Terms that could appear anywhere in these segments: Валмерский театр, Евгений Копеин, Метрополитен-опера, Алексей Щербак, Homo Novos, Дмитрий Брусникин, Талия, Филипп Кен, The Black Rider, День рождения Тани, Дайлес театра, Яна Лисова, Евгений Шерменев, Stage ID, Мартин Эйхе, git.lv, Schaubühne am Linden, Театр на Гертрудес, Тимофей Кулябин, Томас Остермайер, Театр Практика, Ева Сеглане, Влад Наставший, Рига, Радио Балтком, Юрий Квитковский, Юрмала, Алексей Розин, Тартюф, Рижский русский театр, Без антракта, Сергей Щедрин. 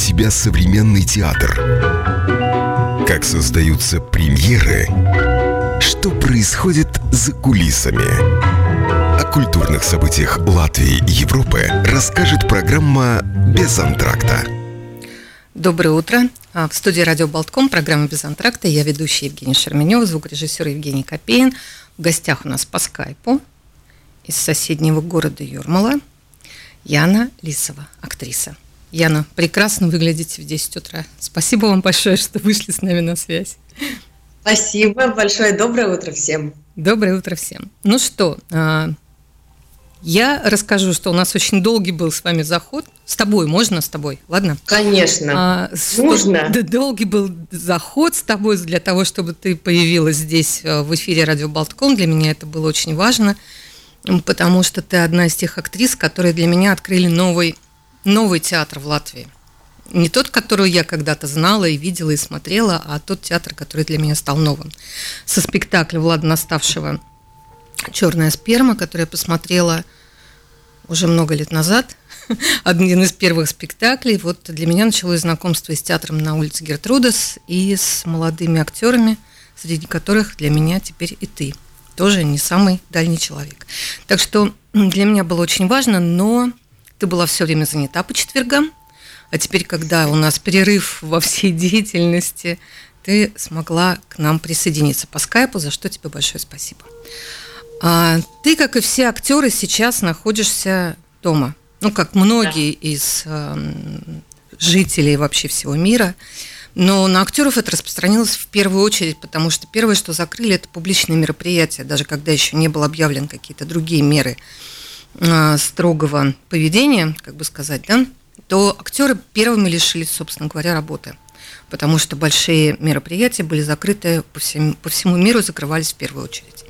себя современный театр? Как создаются премьеры? Что происходит за кулисами? О культурных событиях Латвии и Европы расскажет программа «Без антракта». Доброе утро. В студии «Радио Балтком» программа «Без антракта». Я ведущая Евгений Шерменев, звукорежиссер Евгений Копеин. В гостях у нас по скайпу из соседнего города Юрмала Яна Лисова, актриса. Яна, прекрасно выглядите в 10 утра. Спасибо вам большое, что вышли с нами на связь. Спасибо большое. Доброе утро всем. Доброе утро всем. Ну что, я расскажу, что у нас очень долгий был с вами заход. С тобой, можно с тобой? Ладно? Конечно. Можно. Долгий был заход с тобой для того, чтобы ты появилась здесь в эфире «Радио Балтком». Для меня это было очень важно, потому что ты одна из тех актрис, которые для меня открыли новый театр в Латвии. Не тот, который я когда-то знала и видела, и смотрела, а тот театр, который для меня стал новым. Со спектакля Влада Наставшего «Черная сперма», который я посмотрела уже много лет назад, один из первых спектаклей. Вот для меня началось знакомство с театром на улице Гертрудес и с молодыми актерами, среди которых для меня теперь и ты. Тоже не самый дальний человек. Так что для меня было очень важно, но ты была все время занята по четвергам. А теперь, когда у нас перерыв во всей деятельности, ты смогла к нам присоединиться по скайпу, за что тебе большое спасибо. Ты, как и все актеры, сейчас находишься дома. Ну, как многие из жителей вообще всего мира. Но на актеров это распространилось в первую очередь, потому что первое, что закрыли, это публичные мероприятия, даже когда еще не было объявлен какие-то другие меры строгого поведения, как бы сказать, да, то актеры первыми лишились, собственно говоря, работы, потому что большие мероприятия были закрыты по всему миру, закрывались в первую очередь.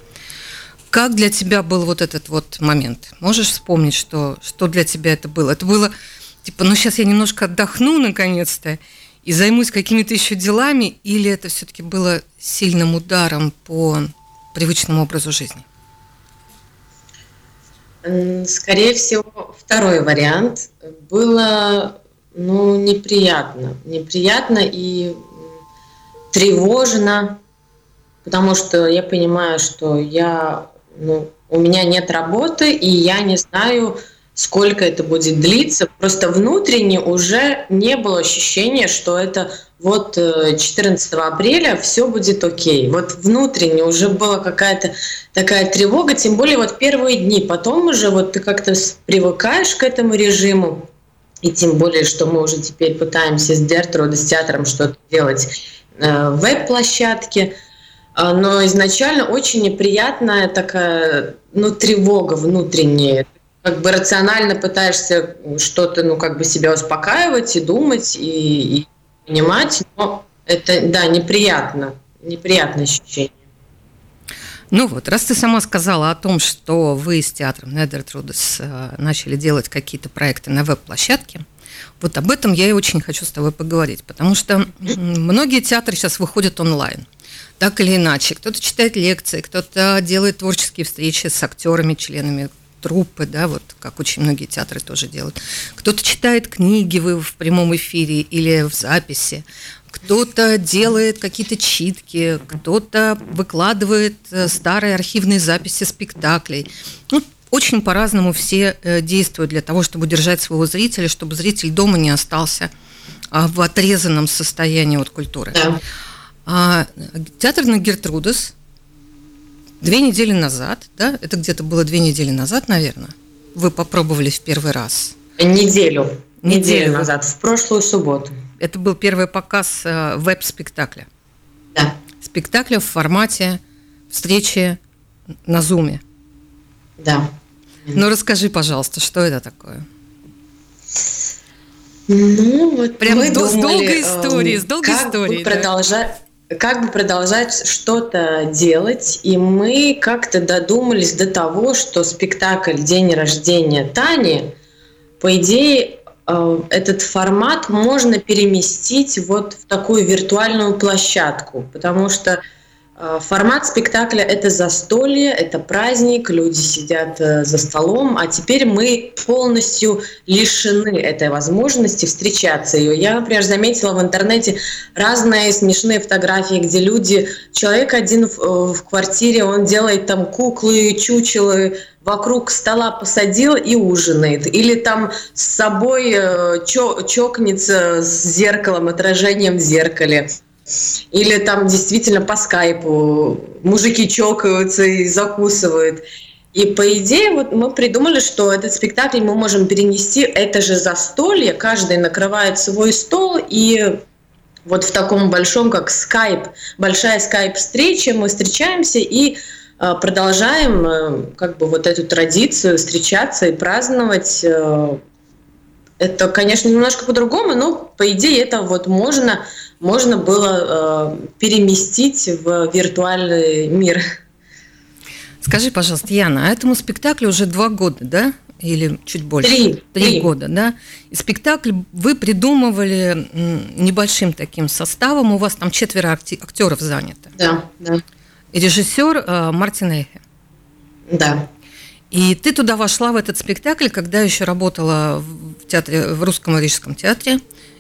Как для тебя был вот этот вот момент? Можешь вспомнить, что для тебя это было? Это было типа, ну сейчас я немножко отдохну наконец-то и займусь какими-то еще делами, или это все-таки было сильным ударом по привычному образу жизни? Скорее всего, второй вариант. Было, неприятно. Неприятно и тревожно, потому что я понимаю, что у меня нет работы, и я не знаю, сколько это будет длиться. Просто внутренне уже не было ощущения, что это вот 14 апреля все будет окей. Вот внутренне уже была какая-то такая тревога, тем более вот первые дни. Потом уже вот ты как-то привыкаешь к этому режиму, и тем более, что мы уже теперь пытаемся с Гертрудес театром что-то делать в веб-площадке. Но изначально очень неприятная такая, тревога внутренняя. Как бы рационально пытаешься что-то, себя успокаивать и думать, и понимать, но это, да, неприятное ощущение. Ну вот, раз ты сама сказала о том, что вы с театром на Гертрудес начали делать какие-то проекты на веб-площадке, вот об этом я и очень хочу с тобой поговорить, потому что многие театры сейчас выходят онлайн. Так или иначе, кто-то читает лекции, кто-то делает творческие встречи с актерами, членами труппы, да, вот как очень многие театры тоже делают. Кто-то читает книги, вы в прямом эфире или в записи, кто-то делает какие-то читки, кто-то выкладывает старые архивные записи спектаклей. Очень по-разному все действуют для того, чтобы удержать своего зрителя, чтобы зритель дома не остался в отрезанном состоянии от культуры. Да. А театр на Гертрудес 2 недели назад, да, это где-то было 2 недели назад, наверное, вы попробовали в первый раз. Неделю назад, в прошлую субботу. Это был первый показ веб-спектакля. Да. Спектакля в формате встречи на Зуме. Да. Ну, расскажи, пожалуйста, что это такое? Прямо с долгой историей. Как бы продолжать что-то делать, и мы как-то додумались до того, что спектакль «День рождения Тани», по идее, этот формат можно переместить вот в такую виртуальную площадку, потому что Формат спектакля – это застолье, это праздник, люди сидят за столом, а теперь мы полностью лишены этой возможности встречаться. Я, например, заметила в интернете разные смешные фотографии, где люди, человек один в квартире, он делает там куклы, чучелы, вокруг стола посадил и ужинает. Или там с собой чокнется с зеркалом, отражением в зеркале. Или там действительно по скайпу мужики чокаются и закусывают. И по идее вот мы придумали, что этот спектакль мы можем перенести, это же застолье, каждый накрывает свой стол, и вот в таком большом, как скайп, большая скайп-встреча, мы встречаемся и продолжаем как бы вот эту традицию встречаться и праздновать. Это, конечно, немножко по-другому, но по идее это вот можно было переместить в виртуальный мир. Скажи, пожалуйста, Яна, а этому спектаклю уже 2 года, да? Или чуть больше? 3 года, да? И спектакль вы придумывали небольшим таким составом, у вас там 4 актеров занято. Да. И режиссер Мартин Эйхе. Да. И ты туда вошла в этот спектакль, когда еще работала в театре, в Русском и Рижском театре.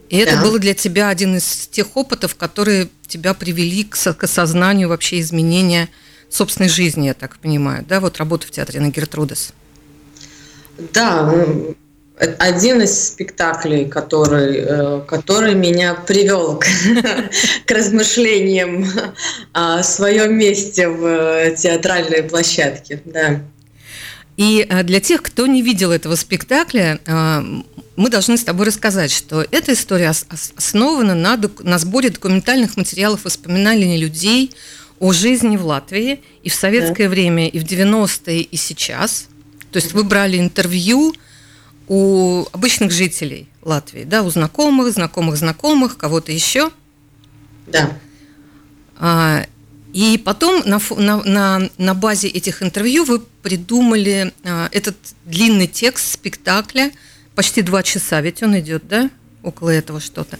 И это было для тебя один из тех опытов, которые тебя привели к осознанию вообще изменения собственной жизни, я так понимаю, да, вот работа в театре на Гертрудес. Да, один из спектаклей, который меня привел к размышлениям о своем месте в театральной площадке, да. И для тех, кто не видел этого спектакля, мы должны с тобой рассказать, что эта история основана на сборе документальных материалов воспоминаний людей о жизни в Латвии и в советское время, и в 90-е, и сейчас. То есть вы брали интервью у обычных жителей Латвии, да, у знакомых, знакомых, кого-то еще. Да. И потом на базе этих интервью вы придумали этот длинный текст спектакля, почти 2 часа, ведь он идет, да, около этого что-то.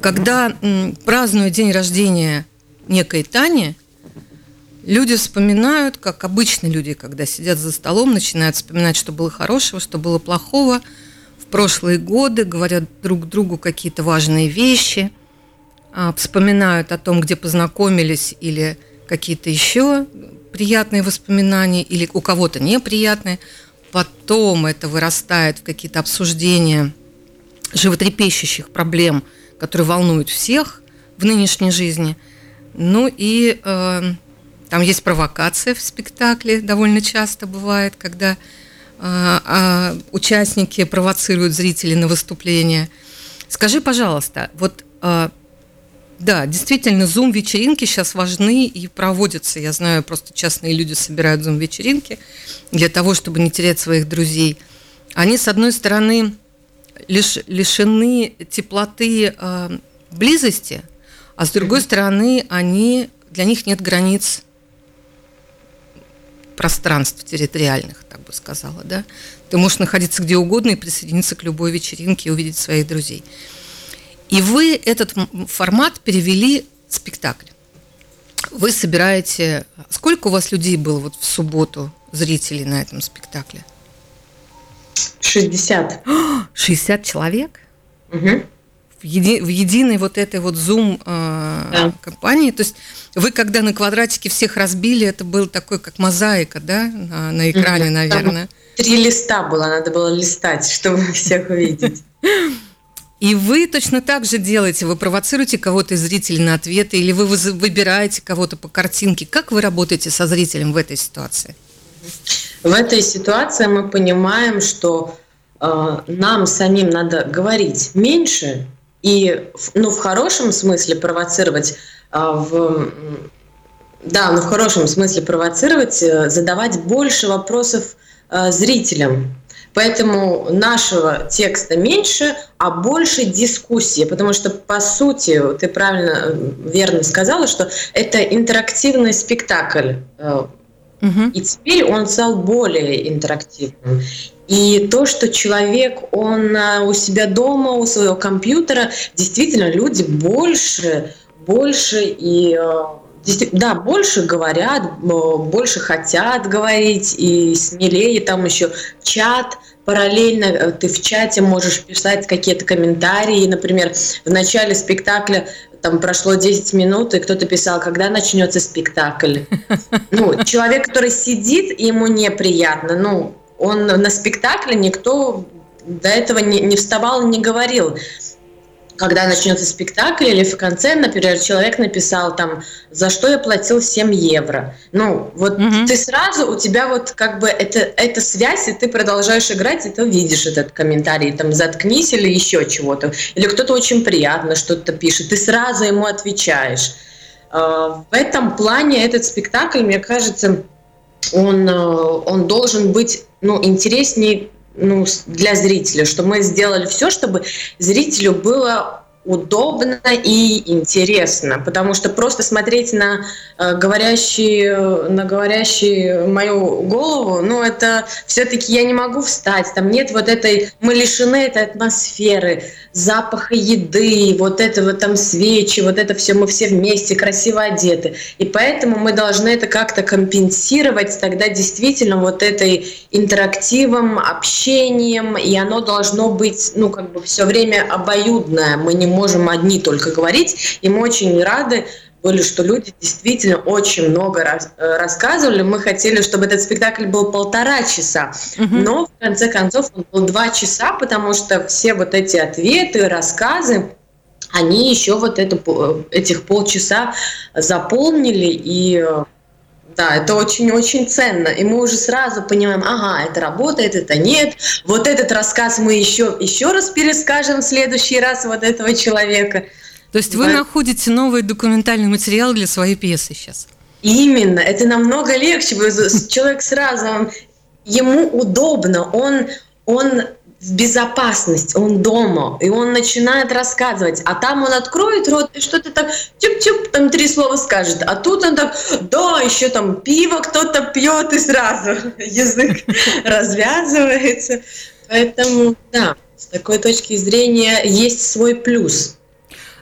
Когда празднуют день рождения некой Тани, люди вспоминают, как обычные люди, когда сидят за столом, начинают вспоминать, что было хорошего, что было плохого в прошлые годы, говорят друг другу какие-то важные вещи, вспоминают о том, где познакомились, или какие-то еще приятные воспоминания, или у кого-то неприятные. Потом это вырастает в какие-то обсуждения животрепещущих проблем, которые волнуют всех в нынешней жизни. Ну и там есть провокация в спектакле, довольно часто бывает, когда участники провоцируют зрителей на выступление. Скажи, пожалуйста, вот... Да, действительно, зум-вечеринки сейчас важны и проводятся. Я знаю, просто частные люди собирают зум-вечеринки для того, чтобы не терять своих друзей. Они, с одной стороны, лишены теплоты, близости, а с другой стороны, для них нет границ пространств территориальных, так бы сказала, да? Ты можешь находиться где угодно и присоединиться к любой вечеринке и увидеть своих друзей. И вы этот формат перевели в спектакль. Вы собираете... Сколько у вас людей было вот в субботу, зрителей на этом спектакле? 60. 60 человек? Угу. В единой вот этой вот Zoom-компании? Да. То есть вы когда на квадратике всех разбили, это был такой, как мозаика, да, на экране, наверное? 3 листа было, надо было листать, чтобы всех увидеть. И вы точно так же делаете, вы провоцируете кого-то из зрителей на ответы, или вы выбираете кого-то по картинке. Как вы работаете со зрителем в этой ситуации? В этой ситуации мы понимаем, что нам самим надо говорить меньше и, ну, в хорошем смысле провоцировать, задавать больше вопросов зрителям. Поэтому нашего текста меньше, а больше дискуссии, потому что, по сути, ты правильно, верно сказала, что это интерактивный спектакль, и теперь он стал более интерактивным. И то, что человек, он у себя дома, у своего компьютера, действительно, люди больше и Да, больше говорят, больше хотят говорить, и смелее там еще чат. Параллельно ты в чате можешь писать какие-то комментарии. Например, в начале спектакля там прошло 10 минут, и кто-то писал, когда начнется спектакль. Ну, человек, который сидит, ему неприятно. Ну, он на спектакле, никто до этого не вставал, не говорил. Когда начнется спектакль, или в конце, например, человек написал там, за что я платил 7 евро. Ну, вот ты сразу, у тебя вот как бы эта связь, и ты продолжаешь играть, и ты видишь этот комментарий, там, заткнись или еще чего-то. Или кто-то очень приятно что-то пишет, ты сразу ему отвечаешь. В этом плане этот спектакль, мне кажется, он должен быть, ну, интереснее, ну, для зрителя, что мы сделали все, чтобы зрителю было удобно и интересно, потому что просто смотреть на говорящую мою голову, ну, это все-таки я не могу встать, там нет вот этой, мы лишены этой атмосферы, запаха еды, вот этого там свечи, вот это все, мы все вместе красиво одеты, и поэтому мы должны это как-то компенсировать тогда действительно вот этой интерактивом, общением, и оно должно быть, ну, как бы все время обоюдное, мы не можем одни только говорить, и мы очень рады были, что люди действительно очень много рассказывали. Мы хотели, чтобы этот спектакль был 1,5 часа, но в конце концов он был 2 часа, потому что все вот эти ответы, рассказы, они еще вот этих 0,5 часа заполнили, и да, это очень-очень ценно. И мы уже сразу понимаем, ага, это работает, это нет. Вот этот рассказ мы еще раз перескажем в следующий раз вот этого человека. То есть вы находите новый документальный материал для своей пьесы сейчас? Именно. Это намного легче. Человек сразу, ему удобно, он в безопасности, он дома, и он начинает рассказывать, а там он откроет рот и что-то так, тюп-тюп, там 3 слова скажет, а тут он так, да, еще там пиво кто-то пьет, и сразу язык развязывается, поэтому, да, с такой точки зрения есть свой плюс.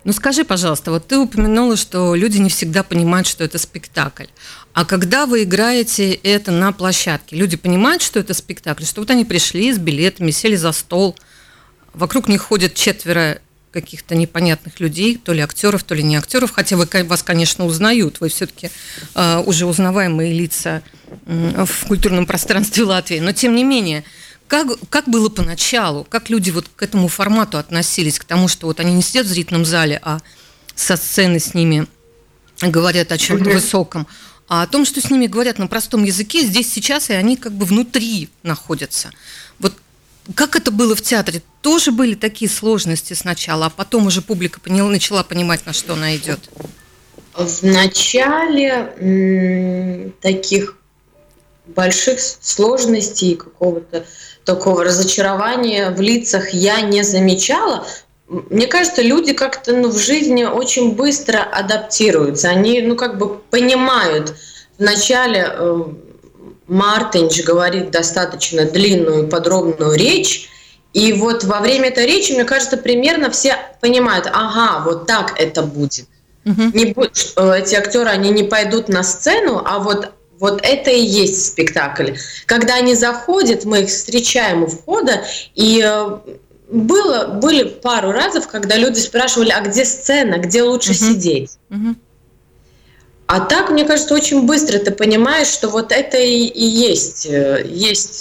Ну скажи, пожалуйста, вот ты упомянула, что люди не всегда понимают, что это спектакль. А когда вы играете это на площадке, люди понимают, что это спектакль, что вот они пришли с билетами, сели за стол, вокруг них ходят 4 каких-то непонятных людей, то ли актеров, то ли не актеров, хотя вас, конечно, узнают, вы все-таки уже узнаваемые лица в культурном пространстве Латвии, но тем не менее... Как было поначалу? Как люди вот к этому формату относились? К тому, что вот они не сидят в зрительном зале, а со сцены с ними говорят о чем-то высоком. А о том, что с ними говорят на простом языке, здесь сейчас, и они как бы внутри находятся. Вот как это было в театре? Тоже были такие сложности сначала, а потом уже публика начала понимать, на что она идет? В начале таких больших сложностей, какого-то такого разочарования в лицах я не замечала. Мне кажется, люди как-то, ну, в жизни очень быстро адаптируются. Они, ну, как бы понимают. Вначале Мартинч говорит достаточно длинную, подробную речь, и вот во время этой речи, мне кажется, примерно все понимают, ага, вот так это будет. Не будет, эти актеры, они не пойдут на сцену, а вот это и есть спектакль. Когда они заходят, мы их встречаем у входа, и были пару разов, когда люди спрашивали, а где сцена, где лучше сидеть. А так, мне кажется, очень быстро ты понимаешь, что вот это и есть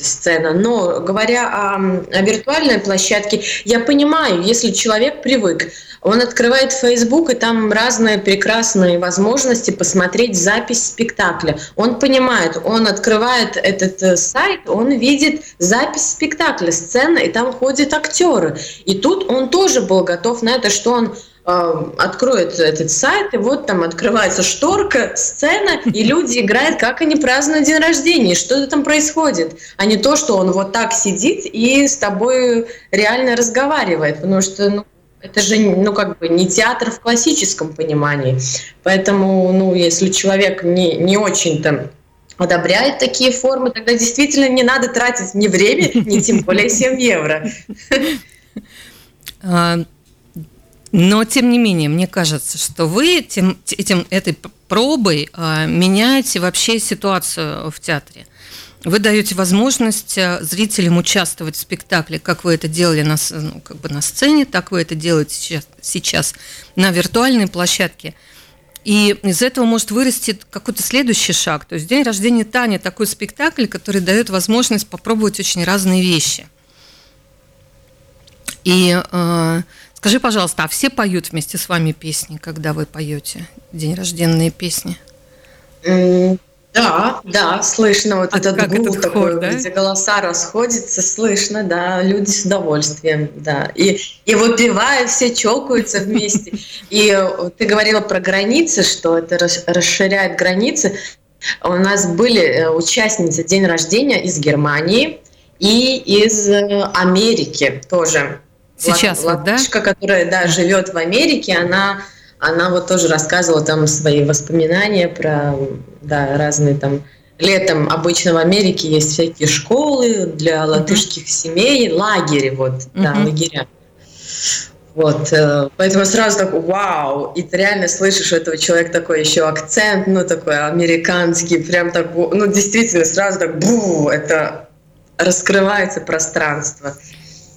сцена. Но говоря о виртуальной площадке, я понимаю, если человек привык, он открывает Facebook, и там разные прекрасные возможности посмотреть запись спектакля. Он понимает, он открывает этот сайт, он видит запись спектакля, сцена, и там ходят актеры. И тут он тоже был готов на это, что он откроет этот сайт, и вот там открывается шторка, сцена, и люди играют, как они празднуют день рождения, что там происходит, а не то, что он вот так сидит и с тобой реально разговаривает, потому что, ну, это же, ну, как бы не театр в классическом понимании. Поэтому, ну, если человек не очень-то одобряет такие формы, тогда действительно не надо тратить ни время, ни тем более 7 евро. Но, тем не менее, мне кажется, что вы этой пробой меняете вообще ситуацию в театре. Вы даете возможность зрителям участвовать в спектакле, как вы это делали на сцене, так вы это делаете сейчас на виртуальной площадке. И из этого может вырасти какой-то следующий шаг. То есть «День рождения Тани» – такой спектакль, который дает возможность попробовать очень разные вещи. И скажи, пожалуйста, а все поют вместе с вами песни, когда вы поете день рожденные песни? Да, слышно вот этот гул этот такой, хор, да? Где голоса расходятся, слышно, да, люди с удовольствием, да, и выпивая, все чокаются вместе. И ты говорила про границы, что это расширяет границы. У нас были участницы день рождения из Германии и из Америки тоже. Сейчас латышка, да? Которая, да, живет в Америке, она вот тоже рассказывала там свои воспоминания про, да, разные там... Летом обычно в Америке есть всякие школы для латышских семей, лагеря, вот, да, лагеря. Вот, поэтому сразу так, вау, и ты реально слышишь у этого человека такой еще акцент, ну, такой американский, прям так, ну, действительно, сразу так, бу, это раскрывается пространство.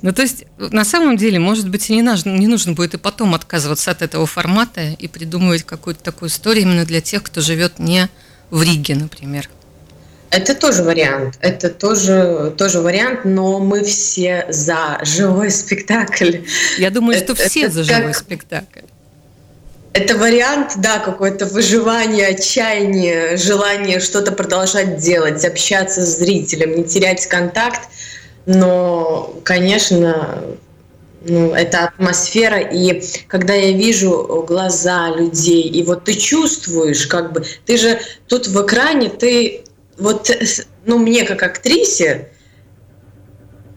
Ну, то есть, на самом деле, может быть, и не нужно будет и потом отказываться от этого формата и придумывать какую-то такую историю именно для тех, кто живет не в Риге, например. Это тоже вариант. Это тоже вариант, но мы все за живой спектакль. Я думаю, что все за живой спектакль. Это вариант, да, какое-то выживание, отчаяние, желание что-то продолжать делать, общаться с зрителем, не терять контакт. Но, конечно, ну, это атмосфера, и когда я вижу глаза людей, и вот ты чувствуешь, как бы, ты же тут в экране, ты вот, ну, мне как актрисе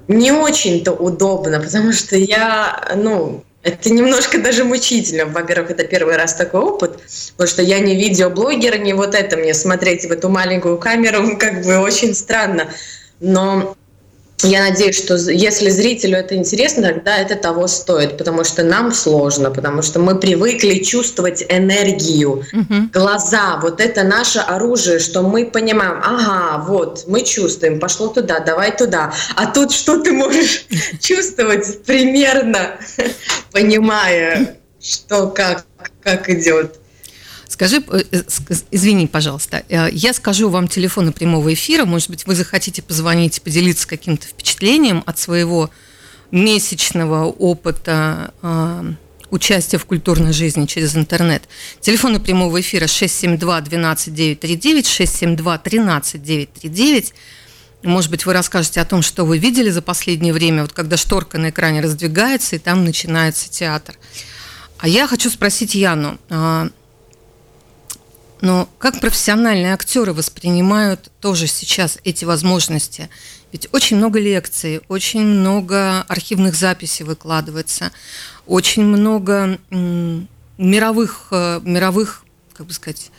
не очень-то удобно, потому что я, ну, это немножко даже мучительно. Во-первых, это первый раз такой опыт, потому что я не видеоблогер, не вот это мне смотреть в эту маленькую камеру, как бы очень странно, но... Я надеюсь, что если зрителю это интересно, тогда это того стоит, потому что нам сложно, потому что мы привыкли чувствовать энергию, глаза, вот это наше оружие, что мы понимаем, ага, вот, мы чувствуем, пошло туда, давай туда, а тут что ты можешь чувствовать примерно, понимая, что как идет. Скажи, извини, пожалуйста, я скажу вам телефоны прямого эфира, может быть, вы захотите позвонить и поделиться каким-то впечатлением от своего месячного опыта участия в культурной жизни через интернет. Телефоны прямого эфира 672-12939, 672-13939. Может быть, вы расскажете о том, что вы видели за последнее время, вот когда шторка на экране раздвигается, и там начинается театр. А я хочу спросить Яну. Но как профессиональные актеры воспринимают тоже сейчас эти возможности? Ведь очень много лекций, очень много архивных записей выкладывается, очень много мировых, как бы сказать,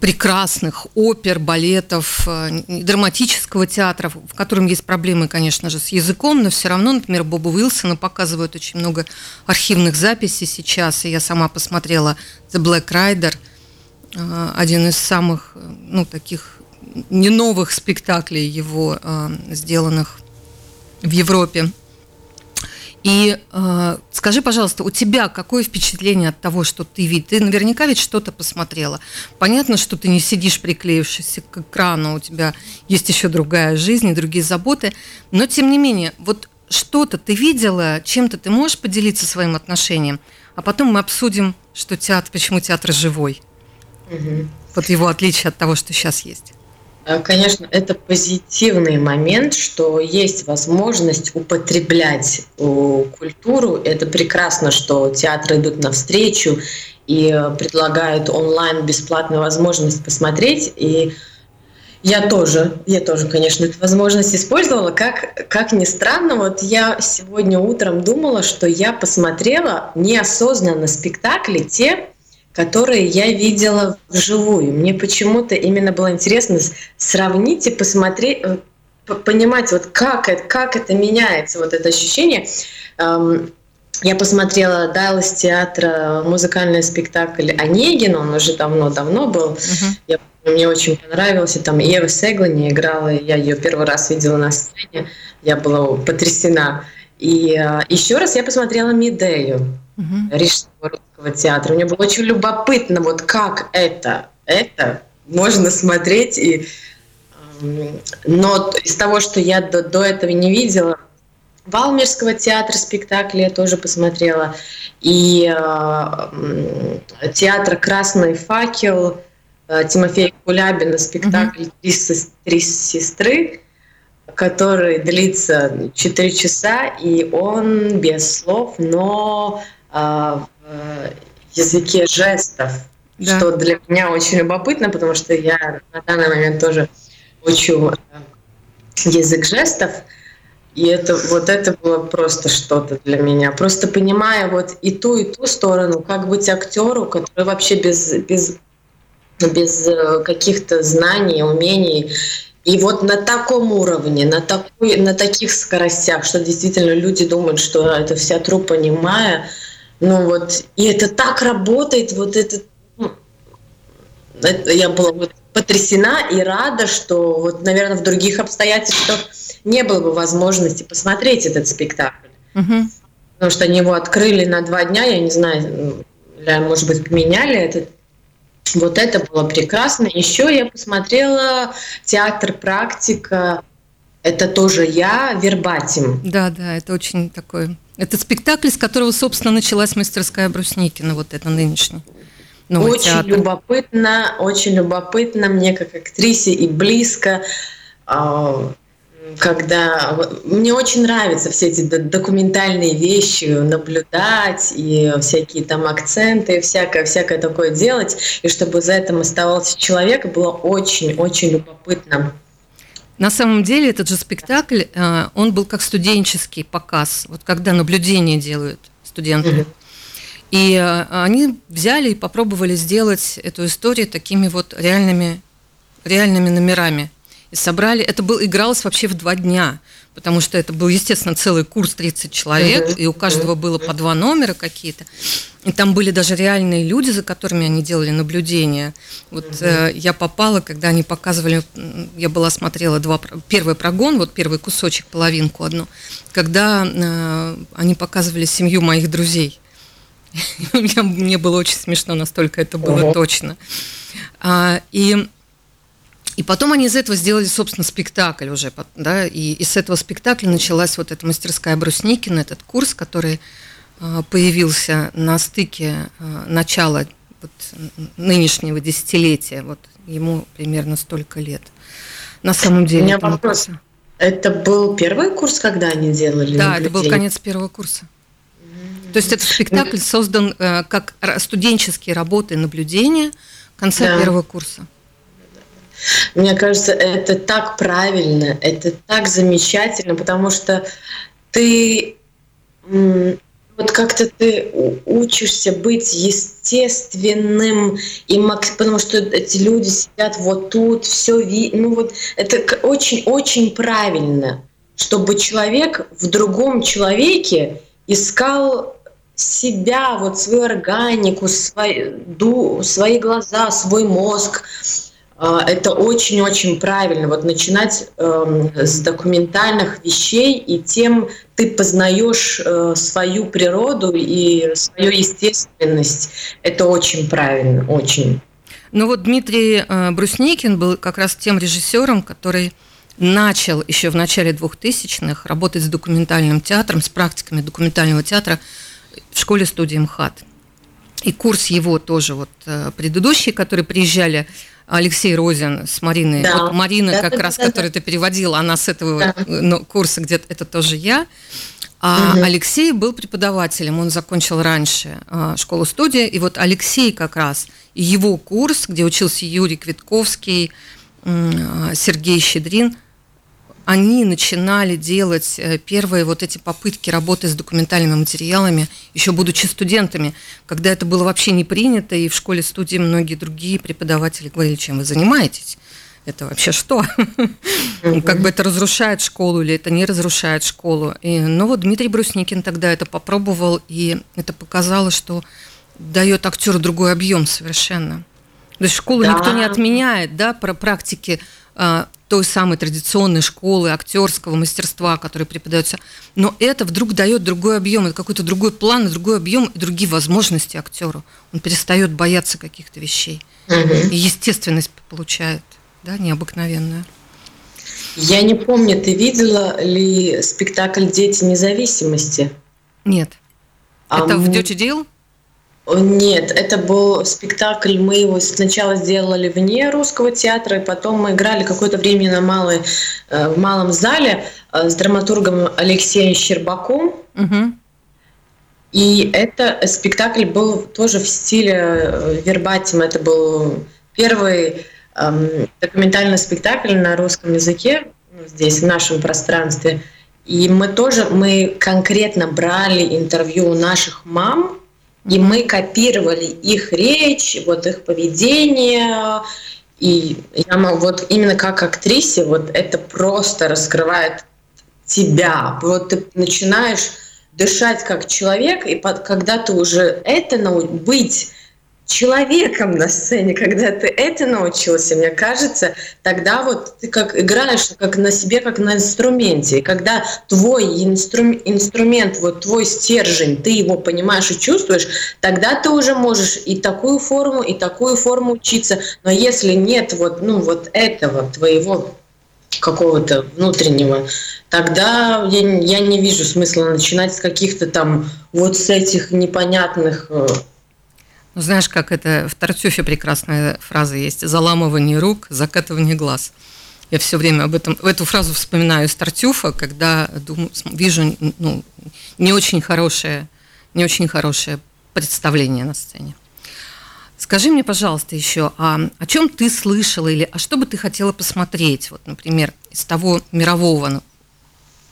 прекрасных опер, балетов, драматического театра, в котором есть проблемы, конечно же, с языком, но все равно, например, Боба Уилсона показывают очень много архивных записей сейчас, и я сама посмотрела The Black Rider, один из самых, ну, таких не новых спектаклей его, сделанных в Европе. И скажи, пожалуйста, у тебя какое впечатление от того, что ты видишь? Ты наверняка ведь что-то посмотрела. Понятно, что ты не сидишь, приклеившись к экрану, у тебя есть еще другая жизнь и другие заботы. Но, тем не менее, вот что-то ты видела, чем-то ты можешь поделиться своим отношением, а потом мы обсудим, что театр, почему театр живой. Вот его отличие от того, что сейчас есть. Конечно, это позитивный момент, что есть возможность употреблять культуру. Это прекрасно, что театры идут навстречу и предлагают онлайн бесплатную возможность посмотреть. И я тоже, конечно, эту возможность использовала. Как ни странно, вот я сегодня утром думала, что я посмотрела неосознанно спектакли те, которые я видела вживую. Мне почему-то именно было интересно сравнить и посмотреть, понимать, вот как это меняется, вот это ощущение. Я посмотрела «Дайлес театра» музыкальный спектакль «Онегин», он уже давно-давно был. Мне очень понравился, там Ева Сеглане играла, я ее первый раз видела на сцене, я была потрясена. И еще раз я посмотрела «Медею» Рижского русского театра. Мне было очень любопытно, вот как это можно смотреть. И, но из того, что я до этого не видела, Валмерского театра спектакли я тоже посмотрела, и театр «Красный факел» Тимофея Кулябина спектакль «Три сестры», который длится 4 часа, и он без слов, но в языке жестов, что для меня очень любопытно, потому что я на данный момент тоже учу язык жестов. И это, вот это было просто что-то для меня. Просто понимая вот и ту сторону, как быть актеру, который вообще без каких-то знаний, умений. И вот на таком уровне, на таких скоростях, что действительно люди думают, что это вся труппа немая. Ну вот, и это так работает, вот это я была вот потрясена и рада, что вот, наверное, в других обстоятельствах не было бы возможности посмотреть этот спектакль. Потому что они его открыли на 2 дня, я не знаю, может быть, поменяли этот. Вот это было прекрасно. Еще я посмотрела «Театр Практика». Это тоже я, вербатим. Да, это очень такой... Это спектакль, с которого, собственно, началась мастерская Брусникина, вот это нынешняя. Очень любопытно мне как актрисе и близко. Когда мне очень нравятся все эти документальные вещи наблюдать и всякие там акценты, всякое такое делать, и чтобы за этим оставался человек, было очень-очень любопытно. На самом деле этот же спектакль, он был как студенческий показ, вот когда наблюдение делают студенты. И они взяли и попробовали сделать эту историю такими вот реальными номерами. И собрали, игралось вообще в 2 дня, потому что это был, естественно, целый курс 30 человек, и у каждого было по 2 номера какие-то. И там были даже реальные люди, за которыми они делали наблюдения. Вот я попала, когда они показывали, я смотрела первый прогон, вот первый кусочек, половинку одну, когда они показывали семью моих друзей. Мне было очень смешно, настолько это было точно. И потом они из этого сделали, собственно, спектакль уже, да, и с этого спектакля началась вот эта мастерская Брусникина, этот курс, который появился на стыке начала вот нынешнего десятилетия, вот ему примерно столько лет. На самом деле... У меня вопрос. Это был первый курс, когда они делали? Да, это был конец первого курса. То есть этот спектакль создан как студенческие работы наблюдения конца первого курса. Мне кажется, это так правильно, это так замечательно, потому что ты вот как-то ты учишься быть естественным, и потому что эти люди сидят вот тут, все видно. Ну вот это очень-очень правильно, чтобы человек в другом человеке искал себя, вот свою органику, свои глаза, свой мозг. Это очень-очень правильно. Вот начинать с документальных вещей, и тем ты познаешь свою природу и свою естественность. Это очень правильно, очень. Ну вот Дмитрий Брусникин был как раз тем режиссером, который начал еще в начале 2000-х работать с документальным театром, с практиками документального театра в школе-студии МХАТ. И курс его тоже, вот предыдущий, который приезжали... Алексей Розин с Мариной. Да. Вот Марина, которую ты переводила, она с этого курса где-то, это тоже я. А Алексей был преподавателем, он закончил раньше школу-студию. И вот Алексей как раз, и его курс, где учился Юрий Квитковский, Сергей Щедрин, они начинали делать первые вот эти попытки работы с документальными материалами, еще будучи студентами, когда это было вообще не принято, и в школе-студии многие другие преподаватели говорили, чем вы занимаетесь. это вообще что? Как бы это разрушает школу или это не разрушает школу. Но вот Дмитрий Брусникин тогда это попробовал, и это показало, что дает актеру другой объем совершенно. То есть школу никто не отменяет, да, про практики той самой традиционной школы, актерского мастерства, которые преподаются. Но это вдруг дает другой объем, это какой-то другой план, другой объем и другие возможности актеру. Он перестает бояться каких-то вещей. Угу. И естественность получает, да, необыкновенная. Я не помню, ты видела ли спектакль «Дети независимости»? Нет. Это в Dirty Deal? Нет, это был спектакль, мы его сначала сделали вне русского театра, и потом мы играли какое-то время на в малом зале с драматургом Алексеем Щербаком. Угу. И это спектакль был тоже в стиле вербатим, это был первый документальный спектакль на русском языке здесь, в нашем пространстве. И мы конкретно брали интервью у наших мам, и мы копировали их речь, вот их поведение. И я вот именно как актрисе, вот это просто раскрывает тебя. Вот ты начинаешь дышать как человек, и когда ты уже быть человеком на сцене, когда ты это научился, мне кажется, тогда вот ты как играешь как на себе, как на инструменте. И когда твой инструмент, вот твой стержень, ты его понимаешь и чувствуешь, тогда ты уже можешь и такую форму учиться. Но если нет вот этого твоего какого-то внутреннего, тогда я не вижу смысла начинать с каких-то там вот с этих непонятных... Ну, знаешь, как это в Тартюфе прекрасная фраза есть: заламывание рук, закатывание глаз. Я все время эту фразу вспоминаю из Тартюфа, когда вижу не очень хорошее представление на сцене. Скажи мне, пожалуйста, еще, о чем ты слышала или а что бы ты хотела посмотреть, вот, например, из того мирового,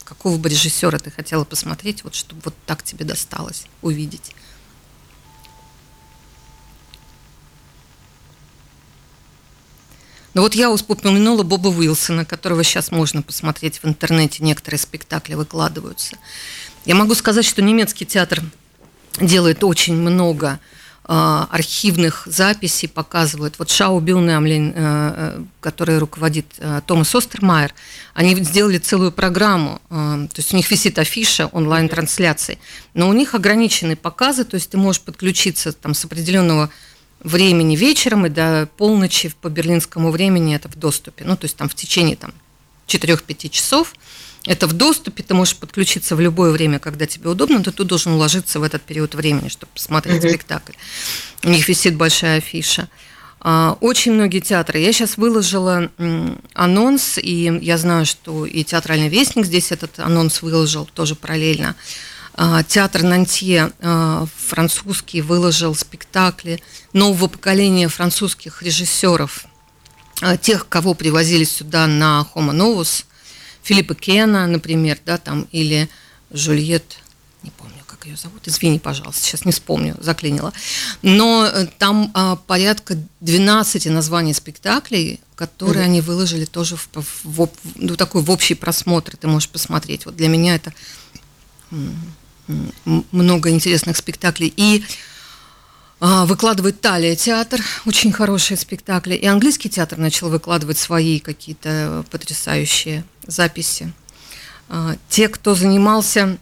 какого бы режиссера ты хотела посмотреть, вот, чтобы вот так тебе досталось увидеть? Ну вот я упомянула Боба Уилсона, которого сейчас можно посмотреть в интернете, некоторые спектакли выкладываются. Я могу сказать, что немецкий театр делает очень много архивных записей, показывают. Вот Schaubühne am Linden, который руководит Томас Остермайер, они сделали целую программу, то есть у них висит афиша онлайн-трансляции, но у них ограниченные показы, то есть ты можешь подключиться там с определенного времени вечером и до полночи по берлинскому времени это в доступе. Ну, то есть там в течение 4-5 часов это в доступе, ты можешь подключиться в любое время, когда тебе удобно, но ты должен уложиться в этот период времени, чтобы посмотреть спектакль. У них висит большая афиша. Очень многие театры. Я сейчас выложила анонс, и я знаю, что и «Театральный вестник» здесь этот анонс выложил тоже параллельно. Театр Нантье французский выложил спектакли нового поколения французских режиссеров, тех, кого привозили сюда на Homo Novos, Филиппа Кена, например, да, там, или Жюльет, не помню, как ее зовут, извини, пожалуйста, сейчас не вспомню, заклинило. Но там порядка 12 названий спектаклей, которые они выложили тоже в общий просмотр, ты можешь посмотреть. Вот для меня это... много интересных спектаклей. И выкладывает Талия театр, очень хорошие спектакли. И английский театр начал выкладывать свои какие-то потрясающие записи. Те, кто занимался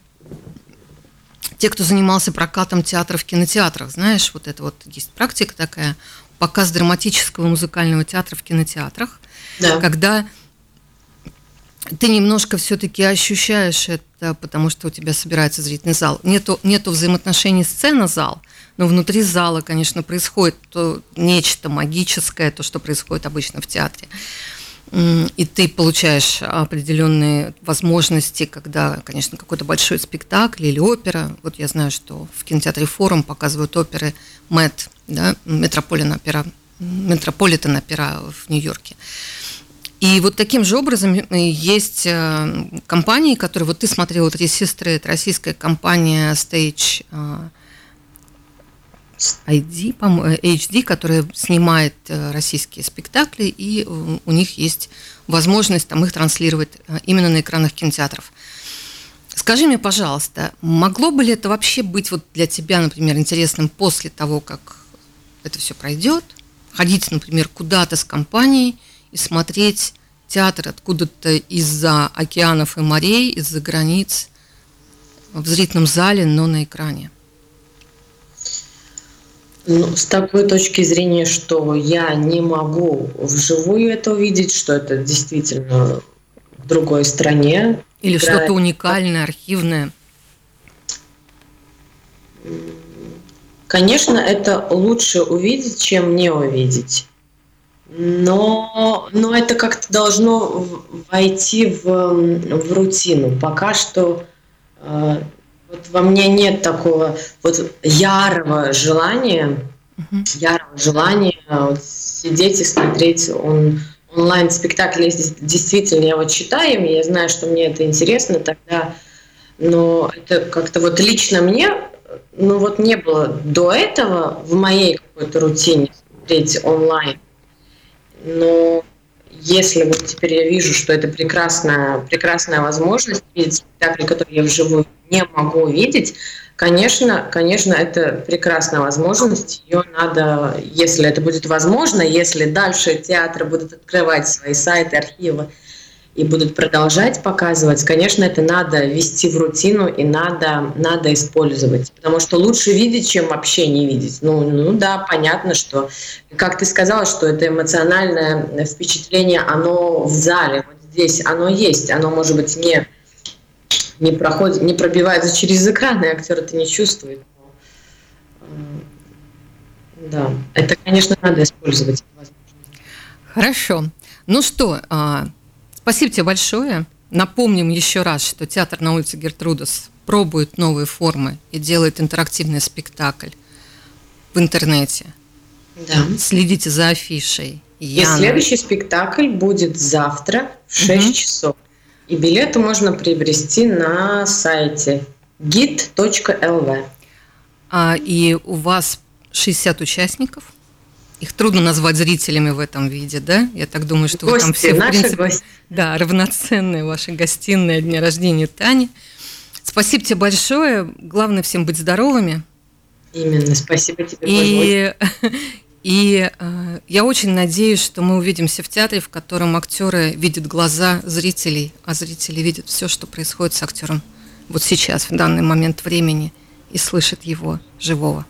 прокатом театра в кинотеатрах, знаешь, вот это вот есть практика такая, показ драматического музыкального театра в кинотеатрах, да. Когда... ты немножко все-таки ощущаешь это, потому что у тебя собирается зрительный зал. Нету взаимоотношений сцена-зал, но внутри зала, конечно, происходит то нечто магическое, то, что происходит обычно в театре. И ты получаешь определенные возможности, когда, конечно, какой-то большой спектакль или опера. Вот я знаю, что в кинотеатре «Форум» показывают оперы Мэт, да, Метрополитен-опера в Нью-Йорке. И вот таким же образом есть компании, которые... Вот ты смотрела «Три сестры», это российская компания Stage ID, HD, которая снимает российские спектакли, и у них есть возможность там их транслировать именно на экранах кинотеатров. Скажи мне, пожалуйста, могло бы ли это вообще быть вот для тебя, например, интересным после того, как это все пройдет? Ходить, например, куда-то с компанией и смотреть театр откуда-то из-за океанов и морей, из-за границ, в зрительном зале, но на экране? Ну, с такой точки зрения, что я не могу вживую это увидеть, что это действительно в другой стране. Или играет что-то уникальное, архивное. Конечно, это лучше увидеть, чем не увидеть. Но это как-то должно войти в рутину. Пока что вот во мне нет такого вот ярого желания вот сидеть и смотреть онлайн-спектакль. Если действительно я вот читаю, я знаю, что мне это интересно, тогда, но это как-то вот лично мне, ну вот не было до этого в моей какой-то рутине смотреть онлайн. Но если вот теперь я вижу, что это прекрасная возможность видеть спектакль, который я вживую не могу видеть, конечно, это прекрасная возможность. Ее надо, если это будет возможно, если дальше театры будут открывать свои сайты, архивы и будут продолжать показывать, конечно, это надо ввести в рутину и надо использовать. Потому что лучше видеть, чем вообще не видеть. Ну да, понятно, что, как ты сказала, что это эмоциональное впечатление, оно в зале, вот здесь оно есть, оно, может быть, не пробивается через экран, и актер это не чувствует. Да, это, конечно, надо использовать. Хорошо. Ну что, спасибо тебе большое. Напомним еще раз, что театр на улице Гертрудес пробует новые формы и делает интерактивный спектакль в интернете. Да. Следите за афишей. И следующий спектакль будет завтра в 6 часов. И билеты можно приобрести на сайте git.lv. И у вас 60 участников. Их трудно назвать зрителями в этом виде, да? Я так думаю, что гости, вы там все, в принципе, да, равноценные ваши гостиные дня рождения Тани. Спасибо тебе большое. Главное всем быть здоровыми. Именно, спасибо тебе. И я очень надеюсь, что мы увидимся в театре, в котором актеры видят глаза зрителей, а зрители видят все, что происходит с актером вот сейчас, в данный момент времени, и слышат его живого.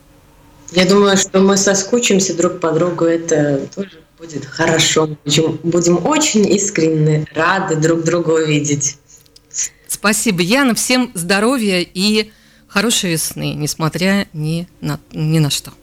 Я думаю, что мы соскучимся друг по другу, это тоже будет хорошо. Будем очень искренне рады друг друга увидеть. Спасибо, Яна. Всем здоровья и хорошей весны, несмотря ни на что.